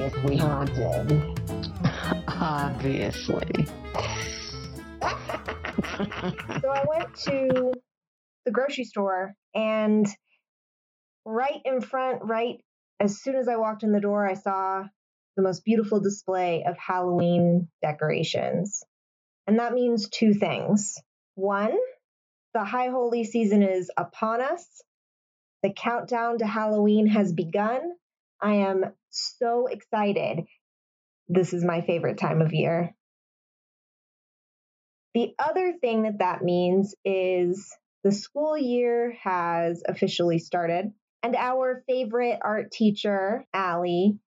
obviously haunted. Obviously. So I went to the grocery store, and as soon as I walked in the door, I saw the most beautiful display of Halloween decorations. And that means two things. One, the high holy season is upon us. The countdown to Halloween has begun. I am so excited. This is my favorite time of year. The other thing that means is the school year has officially started, and our favorite art teacher, Allie,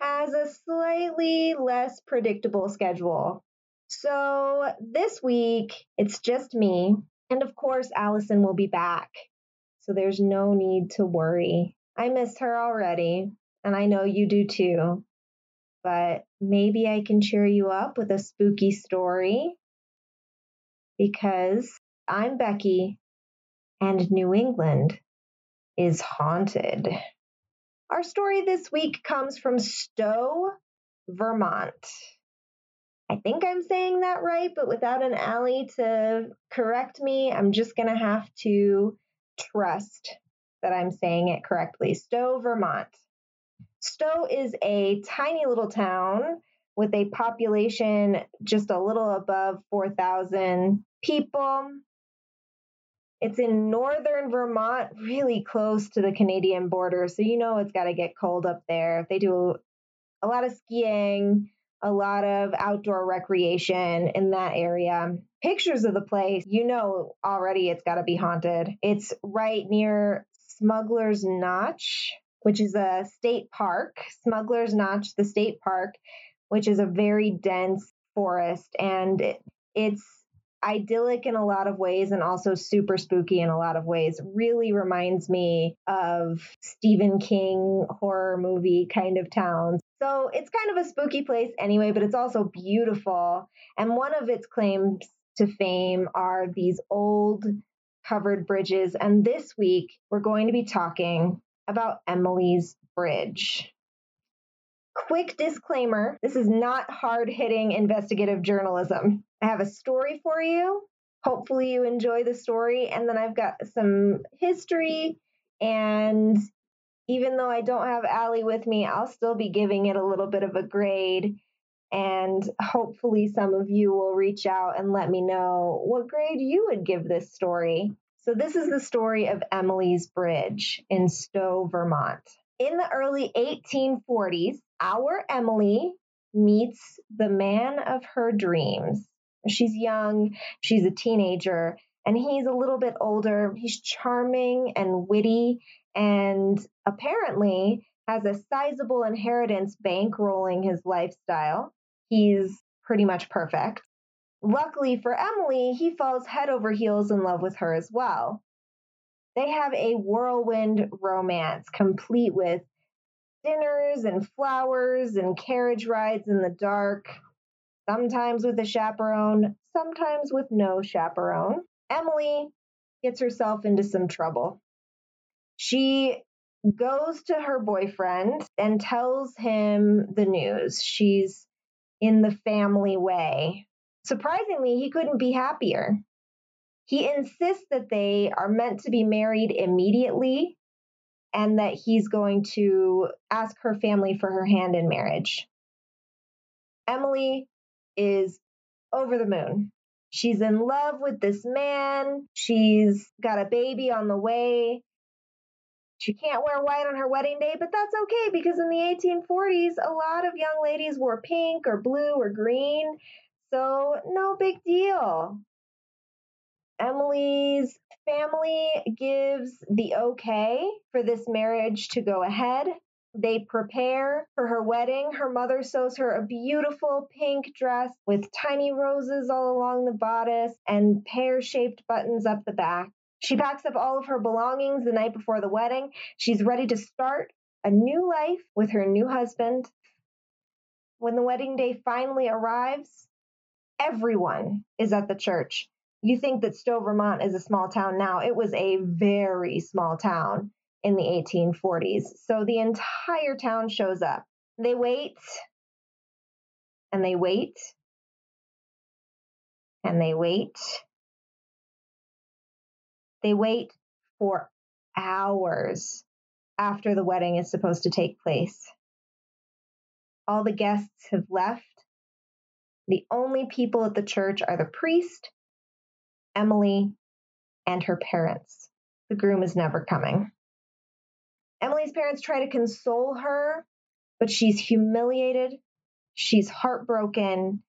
has a slightly less predictable schedule. So this week, it's just me, and of course, Allison will be back, so there's no need to worry. I miss her already, and I know you do too, but maybe I can cheer you up with a spooky story, because I'm Becky, and New England is haunted. Our story this week comes from Stowe, Vermont. I think I'm saying that right, but without an Allie to correct me, I'm just going to have to trust that I'm saying it correctly. Stowe, Vermont. Stowe is a tiny little town with a population just a little above 4,000 people. It's in northern Vermont, really close to the Canadian border, so you know it's got to get cold up there. They do a lot of skiing, a lot of outdoor recreation in that area. Pictures of the place, you know already it's got to be haunted. It's right near Smuggler's Notch, which is a state park. Smuggler's Notch, the state park, which is a very dense forest, and it's idyllic in a lot of ways and also super spooky in a lot of ways. Really reminds me of Stephen King horror movie kind of towns. So it's kind of a spooky place anyway, but it's also beautiful. And one of its claims to fame are these old covered bridges. And this week, we're going to be talking about Emily's Bridge. Quick disclaimer, this is not hard-hitting investigative journalism. I have a story for you. Hopefully you enjoy the story. And then I've got some history. And even though I don't have Allie with me, I'll still be giving it a little bit of a grade. And hopefully some of you will reach out and let me know what grade you would give this story. So this is the story of Emily's Bridge in Stowe, Vermont. In the early 1840s, our Emily meets the man of her dreams. She's young, she's a teenager, and he's a little bit older. He's charming and witty and apparently has a sizable inheritance bankrolling his lifestyle. He's pretty much perfect. Luckily for Emily, he falls head over heels in love with her as well. They have a whirlwind romance complete with dinners and flowers and carriage rides in the dark, sometimes with a chaperone, sometimes with no chaperone. Emily gets herself into some trouble. She goes to her boyfriend and tells him the news. She's in the family way. Surprisingly, he couldn't be happier. He insists that they are meant to be married immediately and that he's going to ask her family for her hand in marriage. Emily is over the moon. She's in love with this man. She's got a baby on the way. She can't wear white on her wedding day, but that's okay because in the 1840s, a lot of young ladies wore pink or blue or green, so no big deal. Emily's family gives the okay for this marriage to go ahead. They prepare for her wedding. Her mother sews her a beautiful pink dress with tiny roses all along the bodice and pear-shaped buttons up the back. She packs up all of her belongings the night before the wedding. She's ready to start a new life with her new husband. When the wedding day finally arrives, everyone is at the church. You think that Stowe, Vermont is a small town now. It was a very small town in the 1840s. So the entire town shows up. They wait, and they wait, and they wait. They wait for hours after the wedding is supposed to take place. All the guests have left. The only people at the church are the priest, Emily, and her parents. The groom is never coming. Emily's parents try to console her, but she's humiliated, she's heartbroken,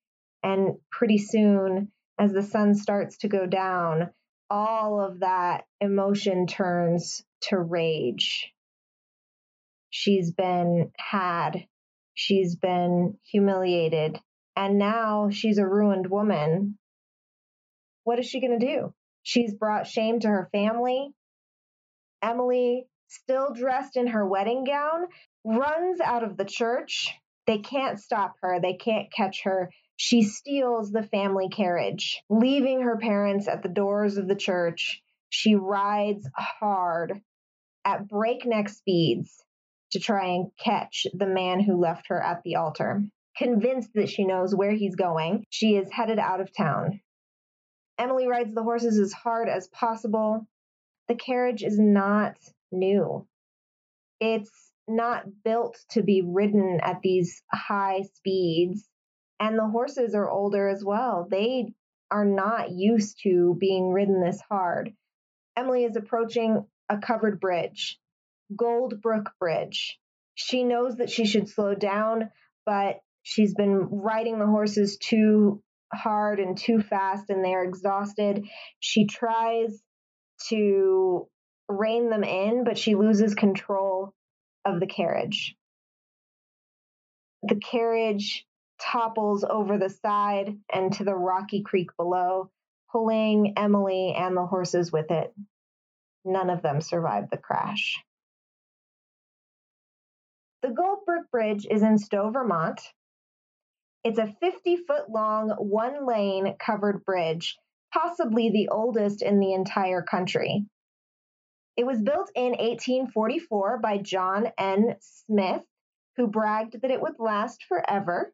and pretty soon, as the sun starts to go down, all of that emotion turns to rage. She's been had, she's been humiliated, and now she's a ruined woman. What is she going to do? She's brought shame to her family. Emily, still dressed in her wedding gown, runs out of the church. They can't stop her. They can't catch her. She steals the family carriage, leaving her parents at the doors of the church. She rides hard at breakneck speeds to try and catch the man who left her at the altar. Convinced that she knows where he's going, she is headed out of town. Emily rides the horses as hard as possible. The carriage is not new. It's not built to be ridden at these high speeds. And the horses are older as well. They are not used to being ridden this hard. Emily is approaching a covered bridge, Goldbrook Bridge. She knows that she should slow down, but she's been riding the horses too hard and too fast, and they are exhausted. She tries to rein them in, but she loses control of the carriage. The carriage topples over the side and to the rocky creek below, pulling Emily and the horses with it. None of them survived the crash. The Goldbrook Bridge is in Stowe, Vermont. It's a 50-foot long, one-lane covered bridge, possibly the oldest in the entire country. It was built in 1844 by John N. Smith, who bragged that it would last forever.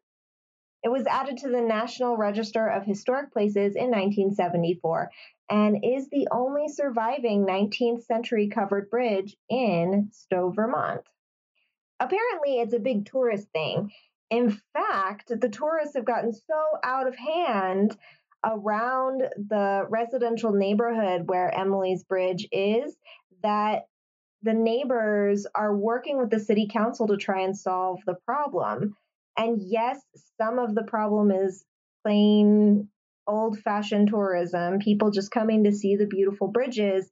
It was added to the National Register of Historic Places in 1974 and is the only surviving 19th century covered bridge in Stowe, Vermont. Apparently, it's a big tourist thing. In fact, the tourists have gotten so out of hand around the residential neighborhood where Emily's Bridge is that the neighbors are working with the city council to try and solve the problem. And yes, some of the problem is plain old-fashioned tourism, people just coming to see the beautiful bridges.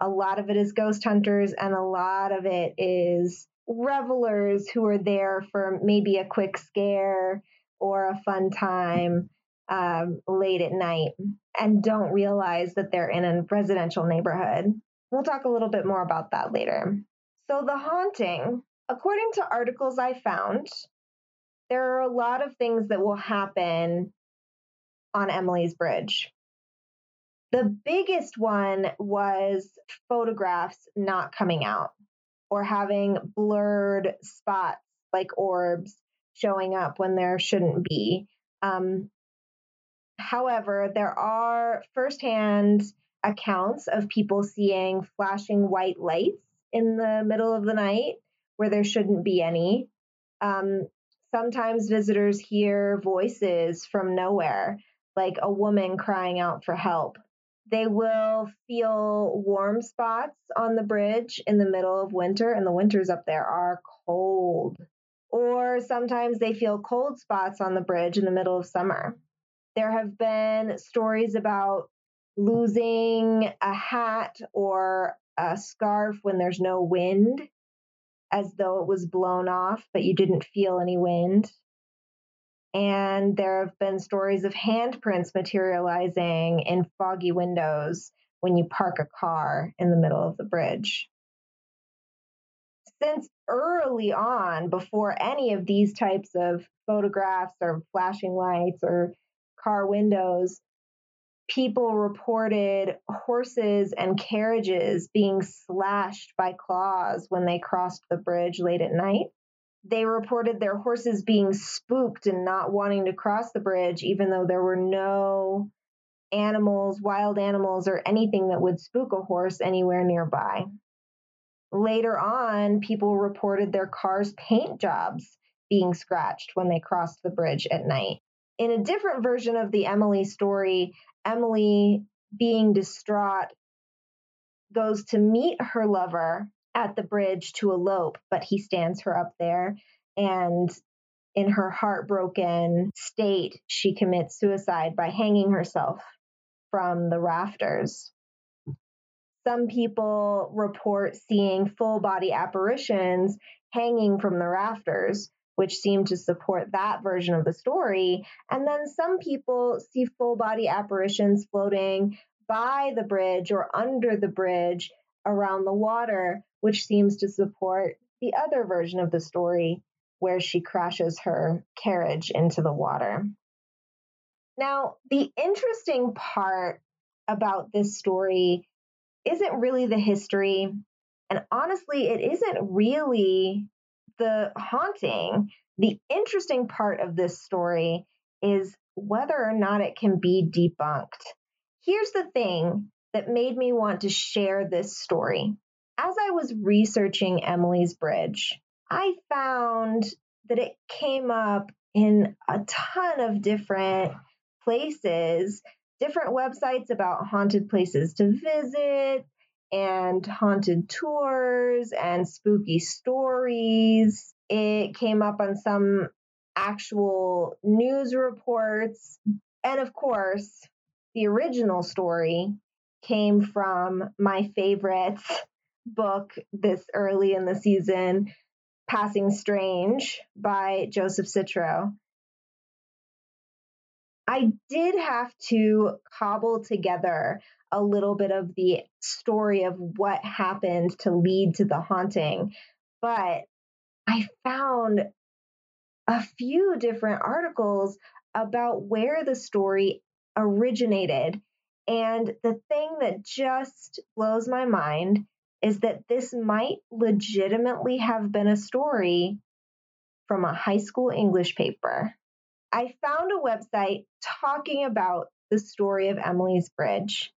A lot of it is ghost hunters, and a lot of it is revelers who are there for maybe a quick scare or a fun time late at night and don't realize that they're in a residential neighborhood. We'll talk a little bit more about that later. So the haunting, according to articles I found, there are a lot of things that will happen on Emily's Bridge. The biggest one was photographs not coming out or having blurred spots like orbs showing up when there shouldn't be. However, there are firsthand accounts of people seeing flashing white lights in the middle of the night where there shouldn't be any. Sometimes visitors hear voices from nowhere, like a woman crying out for help. They will feel warm spots on the bridge in the middle of winter, and the winters up there are cold. Or sometimes they feel cold spots on the bridge in the middle of summer. There have been stories about losing a hat or a scarf when there's no wind, as though it was blown off, but you didn't feel any wind. And there have been stories of handprints materializing in foggy windows when you park a car in the middle of the bridge. Since early on, before any of these types of photographs or flashing lights or car windows, people reported horses and carriages being slashed by claws when they crossed the bridge late at night. They reported their horses being spooked and not wanting to cross the bridge, even though there were no animals, wild animals, or anything that would spook a horse anywhere nearby. Later on, people reported their cars' paint jobs being scratched when they crossed the bridge at night. In a different version of the Emily story, Emily, being distraught, goes to meet her lover at the bridge to elope, but he stands her up there, and in her heartbroken state, she commits suicide by hanging herself from the rafters. Some people report seeing full-body apparitions hanging from the rafters, which seem to support that version of the story. And then some people see full-body apparitions floating by the bridge or under the bridge around the water, which seems to support the other version of the story where she crashes her carriage into the water. Now, the interesting part about this story isn't really the history, and honestly, it isn't really the haunting. The interesting part of this story is whether or not it can be debunked. Here's the thing that made me want to share this story. As I was researching Emily's Bridge, I found that it came up in a ton of different places, different websites about haunted places to visit and haunted tours and spooky stories. It came up on some actual news reports. And of course, the original story came from my favorite book this early in the season, Passing Strange by Joseph Citro. I did have to cobble together a little bit of the story of what happened to lead to the haunting, but I found a few different articles about where the story originated. And the thing that just blows my mind is that this might legitimately have been a story from a high school English paper. I found a website talking about the story of Emily's Bridge.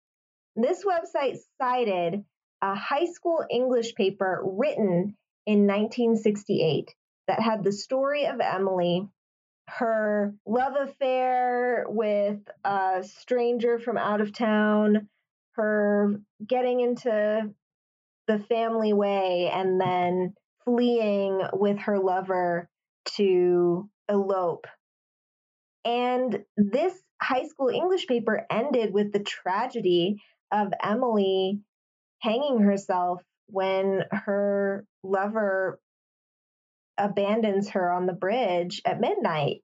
This website cited a high school English paper written in 1968 that had the story of Emily, her love affair with a stranger from out of town, her getting into the family way and then fleeing with her lover to elope. And this high school English paper ended with the tragedy of Emily hanging herself when her lover abandons her on the bridge at midnight.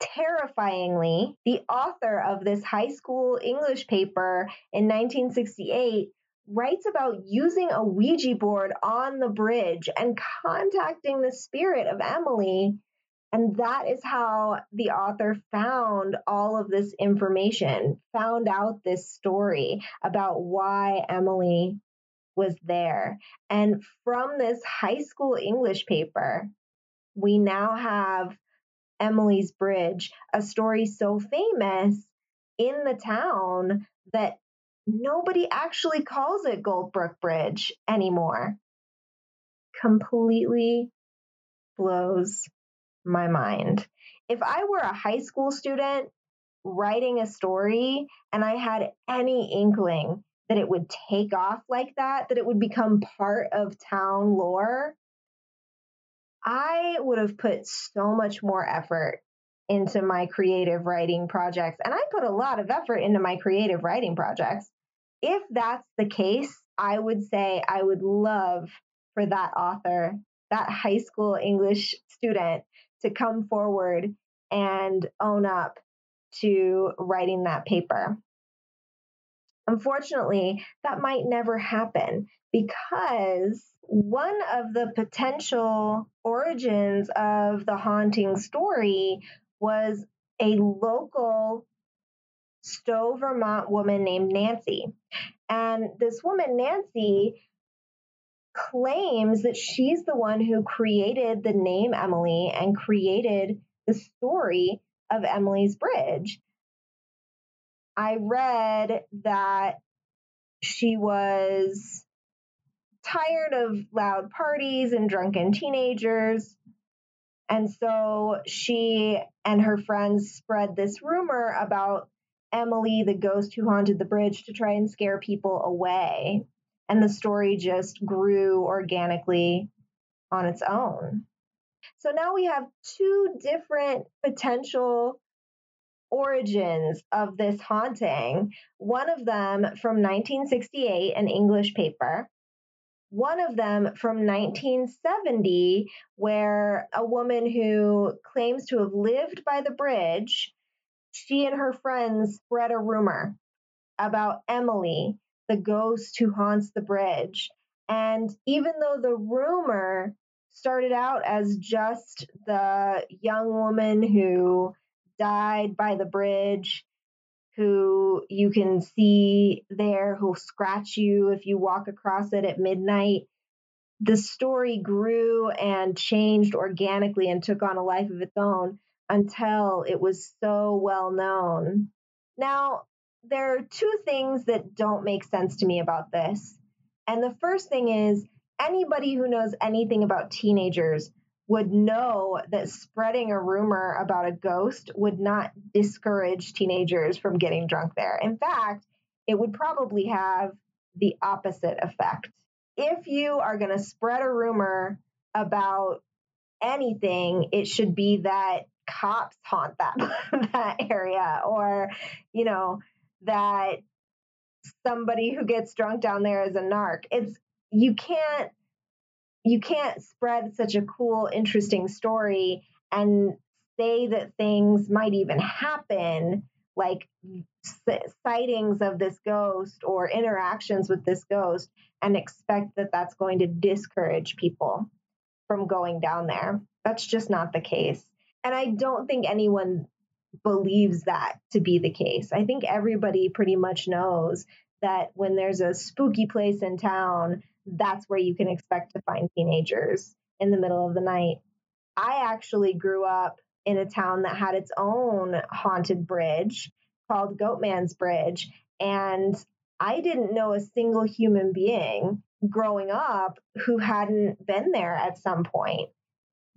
Terrifyingly, the author of this high school English paper in 1968 writes about using a Ouija board on the bridge and contacting the spirit of Emily, and that is how the author found all of this information, found out this story about why Emily was there. And from this high school English paper, we now have Emily's Bridge, a story so famous in the town that nobody actually calls it Goldbrook Bridge anymore. Completely blows my mind. If I were a high school student writing a story and I had any inkling that it would take off like that, that it would become part of town lore, I would have put so much more effort into my creative writing projects. And I put a lot of effort into my creative writing projects. If that's the case, I would say I would love for that author, that high school English student, to come forward and own up to writing that paper. Unfortunately, that might never happen because one of the potential origins of the haunting story was a local Stowe, Vermont woman named Nancy. And this woman, Nancy, claims that she's the one who created the name Emily and created the story of Emily's Bridge. I read that she was tired of loud parties and drunken teenagers. And so she and her friends spread this rumor about Emily, the ghost who haunted the bridge, to try and scare people away. And the story just grew organically on its own. So now we have two different potential origins of this haunting. One of them from 1968, an English paper. One of them from 1970, where a woman who claims to have lived by the bridge, she and her friends spread a rumor about Emily, the ghost who haunts the bridge. And even though the rumor started out as just the young woman who died by the bridge, who you can see there, who'll scratch you if you walk across it at midnight, the story grew and changed organically and took on a life of its own until it was so well known. Now, there are two things that don't make sense to me about this. And the first thing is, anybody who knows anything about teenagers would know that spreading a rumor about a ghost would not discourage teenagers from getting drunk there. In fact, it would probably have the opposite effect. If you are going to spread a rumor about anything, it should be that cops haunt that area, or, you know, that somebody who gets drunk down there is a narc. You can't spread such a cool, interesting story and say that things might even happen, like sightings of this ghost or interactions with this ghost, and expect that that's going to discourage people from going down there. That's just not the case. And I don't think anyone believes that to be the case. I think everybody pretty much knows that when there's a spooky place in town, that's where you can expect to find teenagers in the middle of the night. I actually grew up in a town that had its own haunted bridge called Goatman's Bridge, and I didn't know a single human being growing up who hadn't been there at some point,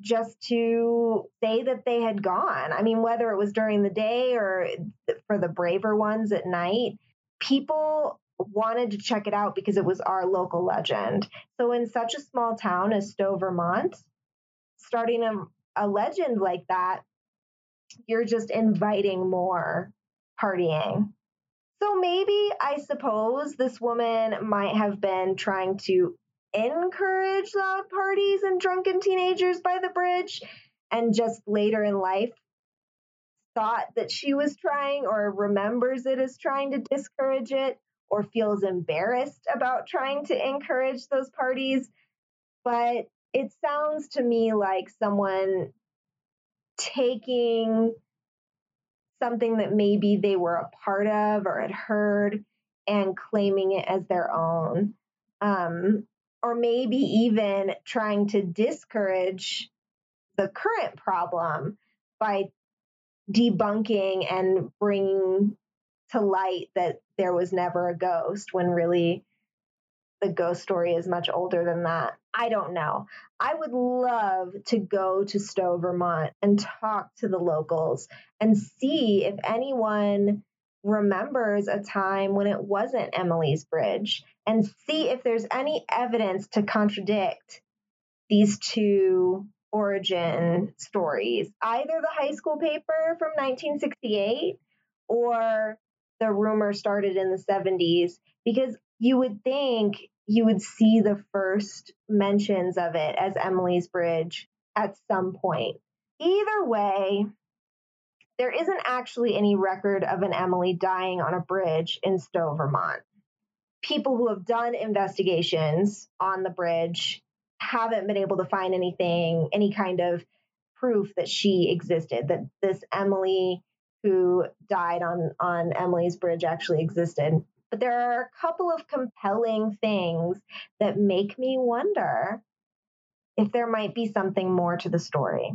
just to say that they had gone. I mean, whether it was during the day or for the braver ones at night, people wanted to check it out because it was our local legend. So in such a small town as Stowe, Vermont, starting a legend like that, you're just inviting more partying. So maybe, I suppose, this woman might have been trying to encourage loud parties and drunken teenagers by the bridge, and just later in life thought that she was trying, or remembers it as trying to discourage it, or feels embarrassed about trying to encourage those parties. But it sounds to me like someone taking something that maybe they were a part of or had heard and claiming it as their own. Or maybe even trying to discourage the current problem by debunking and bringing to light that there was never a ghost, when really the ghost story is much older than that. I don't know. I would love to go to Stowe, Vermont, and talk to the locals and see if anyone remembers a time when it wasn't Emily's Bridge, and see if there's any evidence to contradict these two origin stories, either the high school paper from 1968 or the rumor started in the 70s, because you would think you would see the first mentions of it as Emily's Bridge at some point. Either way, there isn't actually any record of an Emily dying on a bridge in Stowe, Vermont. People who have done investigations on the bridge haven't been able to find anything, any kind of proof that she existed, that this Emily who died on Emily's Bridge actually existed. But there are a couple of compelling things that make me wonder if there might be something more to the story.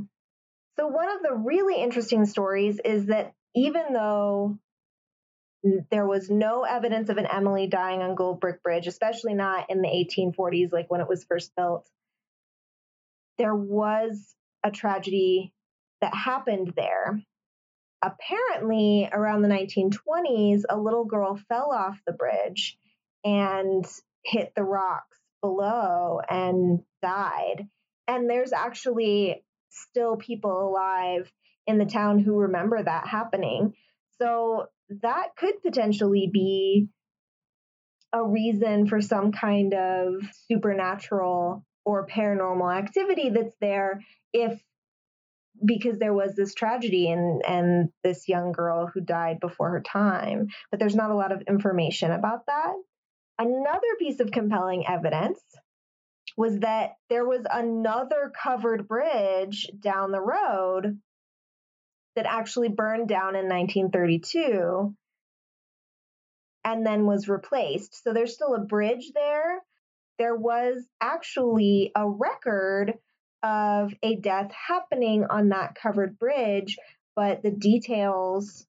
So one of the really interesting stories is that even though there was no evidence of an Emily dying on Goldbrook Bridge, especially not in the 1840s, like when it was first built, there was a tragedy that happened there. Apparently, around the 1920s, a little girl fell off the bridge and hit the rocks below and died. And there's actually still people alive in the town who remember that happening. So that could potentially be a reason for some kind of supernatural or paranormal activity that's there, if because there was this tragedy and this young girl who died before her time. But there's not a lot of information about that. Another piece of compelling evidence was that there was another covered bridge down the road that actually burned down in 1932 and then was replaced. So there's still a bridge there. There was actually a record of a death happening on that covered bridge, but the details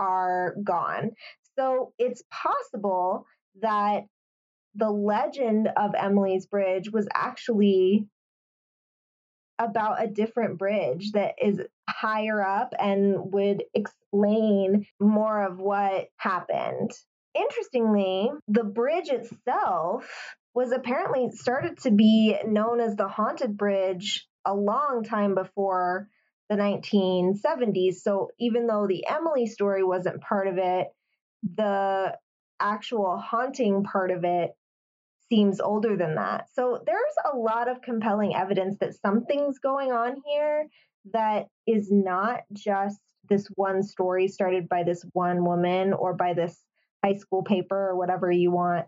are gone. So it's possible that the legend of Emily's Bridge was actually about a different bridge that is higher up and would explain more of what happened. Interestingly, the bridge itself was apparently started to be known as the Haunted Bridge a long time before the 1970s. So even though the Emily story wasn't part of it, the actual haunting part of it seems older than that. So there's a lot of compelling evidence that something's going on here that is not just this one story started by this one woman or by this high school paper or whatever you want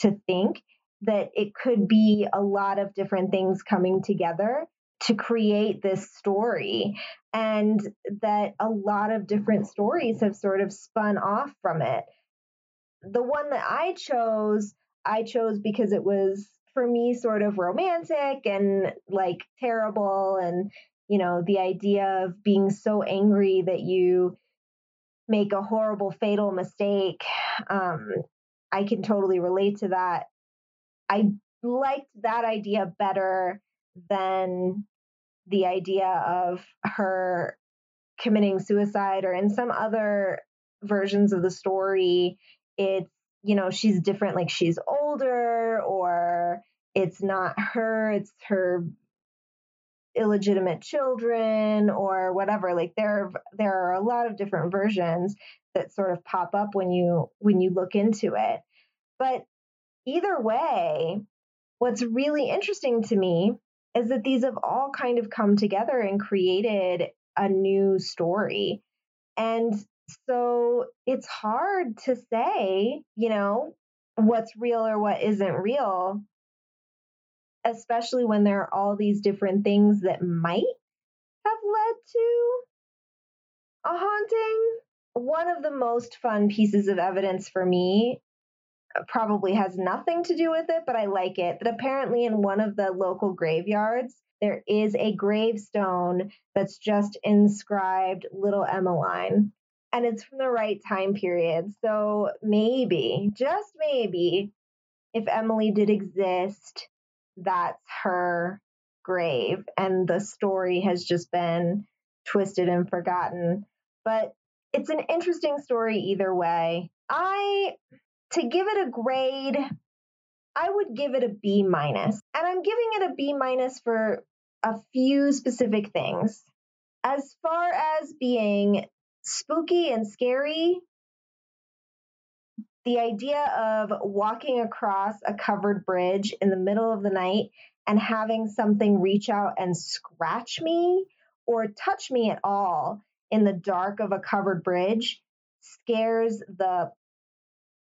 to think, that it could be a lot of different things coming together to create this story, and that a lot of different stories have sort of spun off from it. The one that I chose because it was, for me, sort of romantic and like terrible. And, you know, the idea of being so angry that you make a horrible, fatal mistake. I can totally relate to that. I liked that idea better than the idea of her committing suicide, or in some other versions of the story, it's, you know, she's different, like she's older, or it's not her, it's her illegitimate children or whatever. Like there are a lot of different versions that sort of pop up when you look into it. But either way, what's really interesting to me is that these have all kind of come together and created a new story. And so it's hard to say, you know, what's real or what isn't real, especially when there are all these different things that might have led to a haunting. One of the most fun pieces of evidence for me probably has nothing to do with it, but I like it. But apparently in one of the local graveyards, there is a gravestone that's just inscribed Little Emmeline. And it's from the right time period. So maybe, just maybe, if Emily did exist, that's her grave. And the story has just been twisted and forgotten. But it's an interesting story either way. To give it a grade, I would give it a B-. And I'm giving it a B- for a few specific things. As far as being spooky and scary, the idea of walking across a covered bridge in the middle of the night and having something reach out and scratch me or touch me at all in the dark of a covered bridge scares the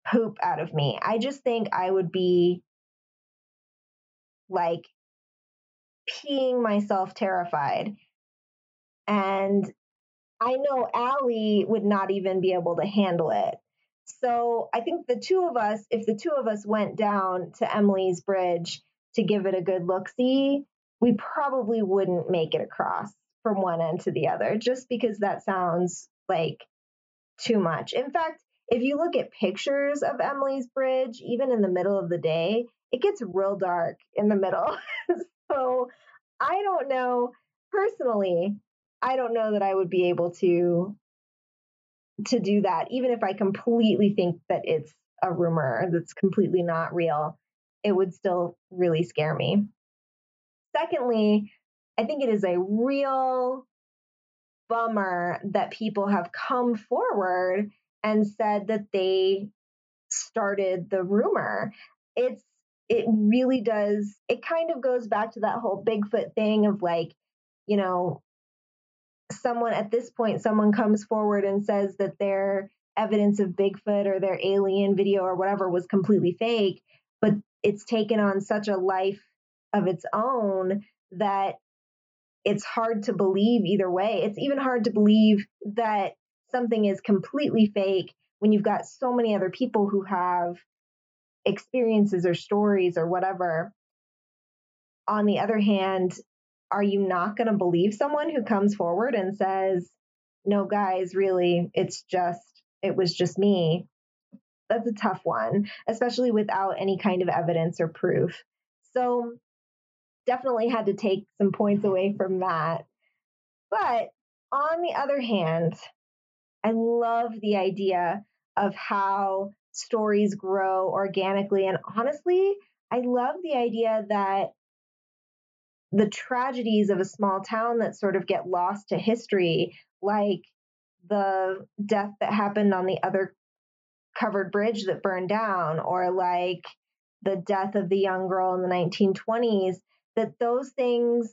poop out of me. I just think I would be like peeing myself terrified. And I know Allie would not even be able to handle it. So I think the two of us, if the two of us went down to Emily's Bridge to give it a good look-see, we probably wouldn't make it across from one end to the other, just because that sounds like too much. In fact, if you look at pictures of Emily's Bridge, even in the middle of the day, it gets real dark in the middle. So I don't know, personally, I don't know that I would be able to do that, even if I completely think that it's a rumor that's completely not real. It would still really scare me. Secondly, I think it is a real bummer that people have come forward and said that they started the rumor. It really does. It kind of goes back to that whole Bigfoot thing of, like, you know, someone at this point, someone comes forward and says that their evidence of Bigfoot or their alien video or whatever was completely fake, but it's taken on such a life of its own that it's hard to believe either way. It's even hard to believe that something is completely fake when you've got so many other people who have experiences or stories or whatever. On the other hand, are you not going to believe someone who comes forward and says, no, guys, really, it was just me? That's a tough one, especially without any kind of evidence or proof. So definitely had to take some points away from that. But on the other hand, I love the idea of how stories grow organically. And honestly, I love the idea that the tragedies of a small town that sort of get lost to history, like the death that happened on the other covered bridge that burned down, or like the death of the young girl in the 1920s, that those things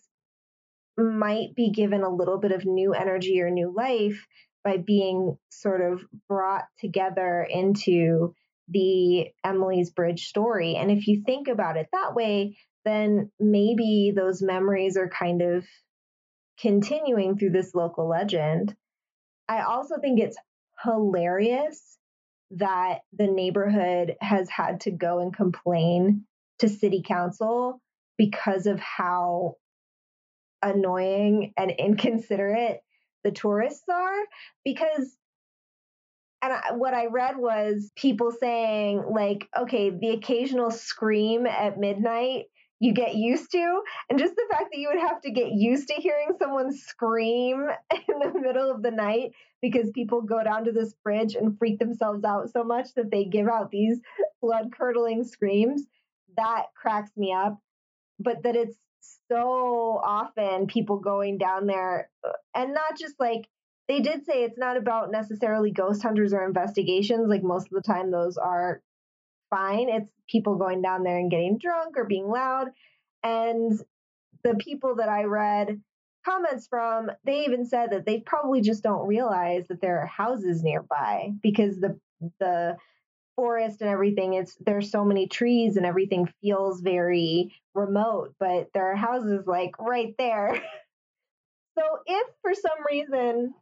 might be given a little bit of new energy or new life by being sort of brought together into the Emily's Bridge story. And if you think about it that way, then maybe those memories are kind of continuing through this local legend. I also think it's hilarious that the neighborhood has had to go and complain to city council because of how annoying and inconsiderate the tourists are. What I read was people saying, like, okay, the occasional scream at midnight you get used to, and just the fact that you would have to get used to hearing someone scream in the middle of the night because people go down to this bridge and freak themselves out so much that they give out these blood-curdling screams, that cracks me up. But that it's so often people going down there, and not just like, they did say it's not about necessarily ghost hunters or investigations. Like, most of the time those are fine. It's people going down there and getting drunk or being loud. And the people that I read comments from, they even said that they probably just don't realize that there are houses nearby because the forest and everything, there's so many trees and everything feels very remote, but there are houses like right there. So if for some reason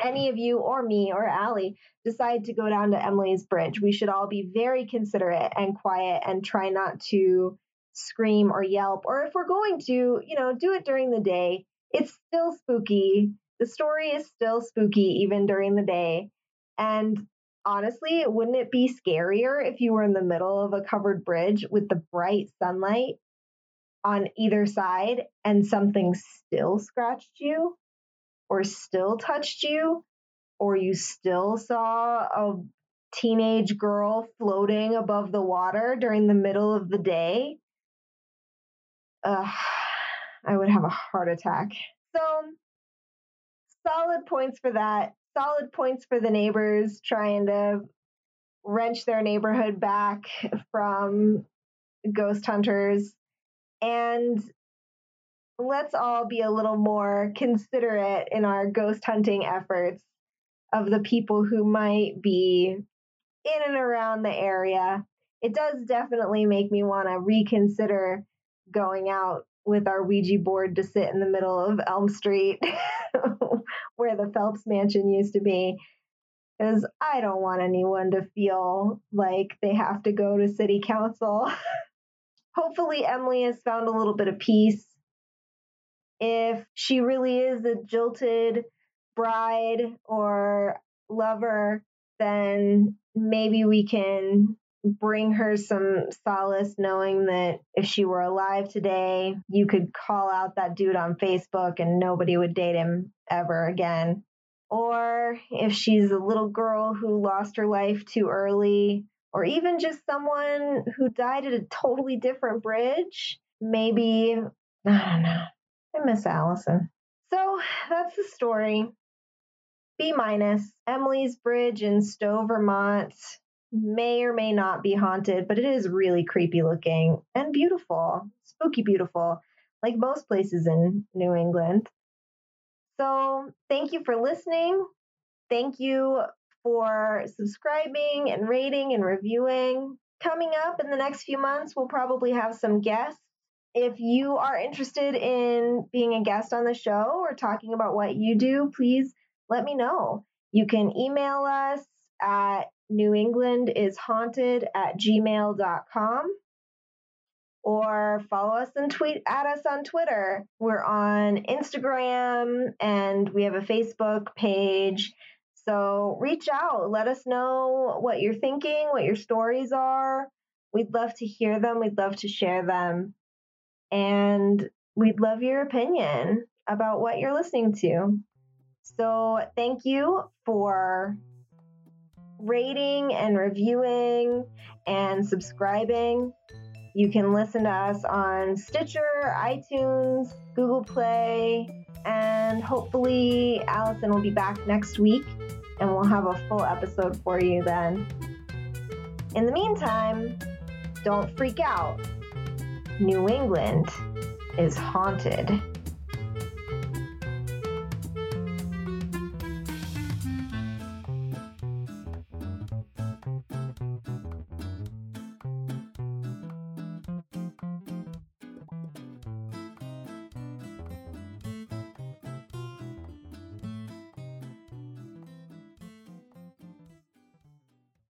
any of you or me or Allie decide to go down to Emily's Bridge, we should all be very considerate and quiet and try not to scream or yelp. Or if we're going to, you know, do it during the day. It's still spooky. The story is still spooky even during the day. And honestly, wouldn't it be scarier if you were in the middle of a covered bridge with the bright sunlight on either side and something still scratched you or still touched you, or you still saw a teenage girl floating above the water during the middle of the day? I would have a heart attack. So solid points for that. Solid points for the neighbors trying to wrench their neighborhood back from ghost hunters. And let's all be a little more considerate in our ghost hunting efforts of the people who might be in and around the area. It does definitely make me want to reconsider going out with our Ouija board to sit in the middle of Elm Street where the Phelps Mansion used to be. is I don't want anyone to feel like they have to go to city council. Hopefully Emily has found a little bit of peace. If she really is a jilted bride or lover, then maybe we can bring her some solace knowing that if she were alive today, you could call out that dude on Facebook and nobody would date him ever again. Or if she's a little girl who lost her life too early, or even just someone who died at a totally different bridge, maybe, I don't know. I miss Allison. So that's the story. B-. Emily's Bridge in Stowe, Vermont may or may not be haunted, but it is really creepy looking and beautiful, spooky beautiful, like most places in New England. So thank you for listening. Thank you for subscribing and rating and reviewing. Coming up in the next few months, we'll probably have some guests. If you are interested in being a guest on the show or talking about what you do, please let me know. You can email us at newenglandishaunted@gmail.com or follow us and tweet at us on Twitter. We're on Instagram and we have a Facebook page. So reach out. Let us know what you're thinking, what your stories are. We'd love to hear them. We'd love to share them. And we'd love your opinion about what you're listening to. So thank you for rating and reviewing and subscribing. You can listen to us on Stitcher, iTunes, Google Play, and hopefully Allison will be back next week and we'll have a full episode for you then. In the meantime, don't freak out. New England is haunted.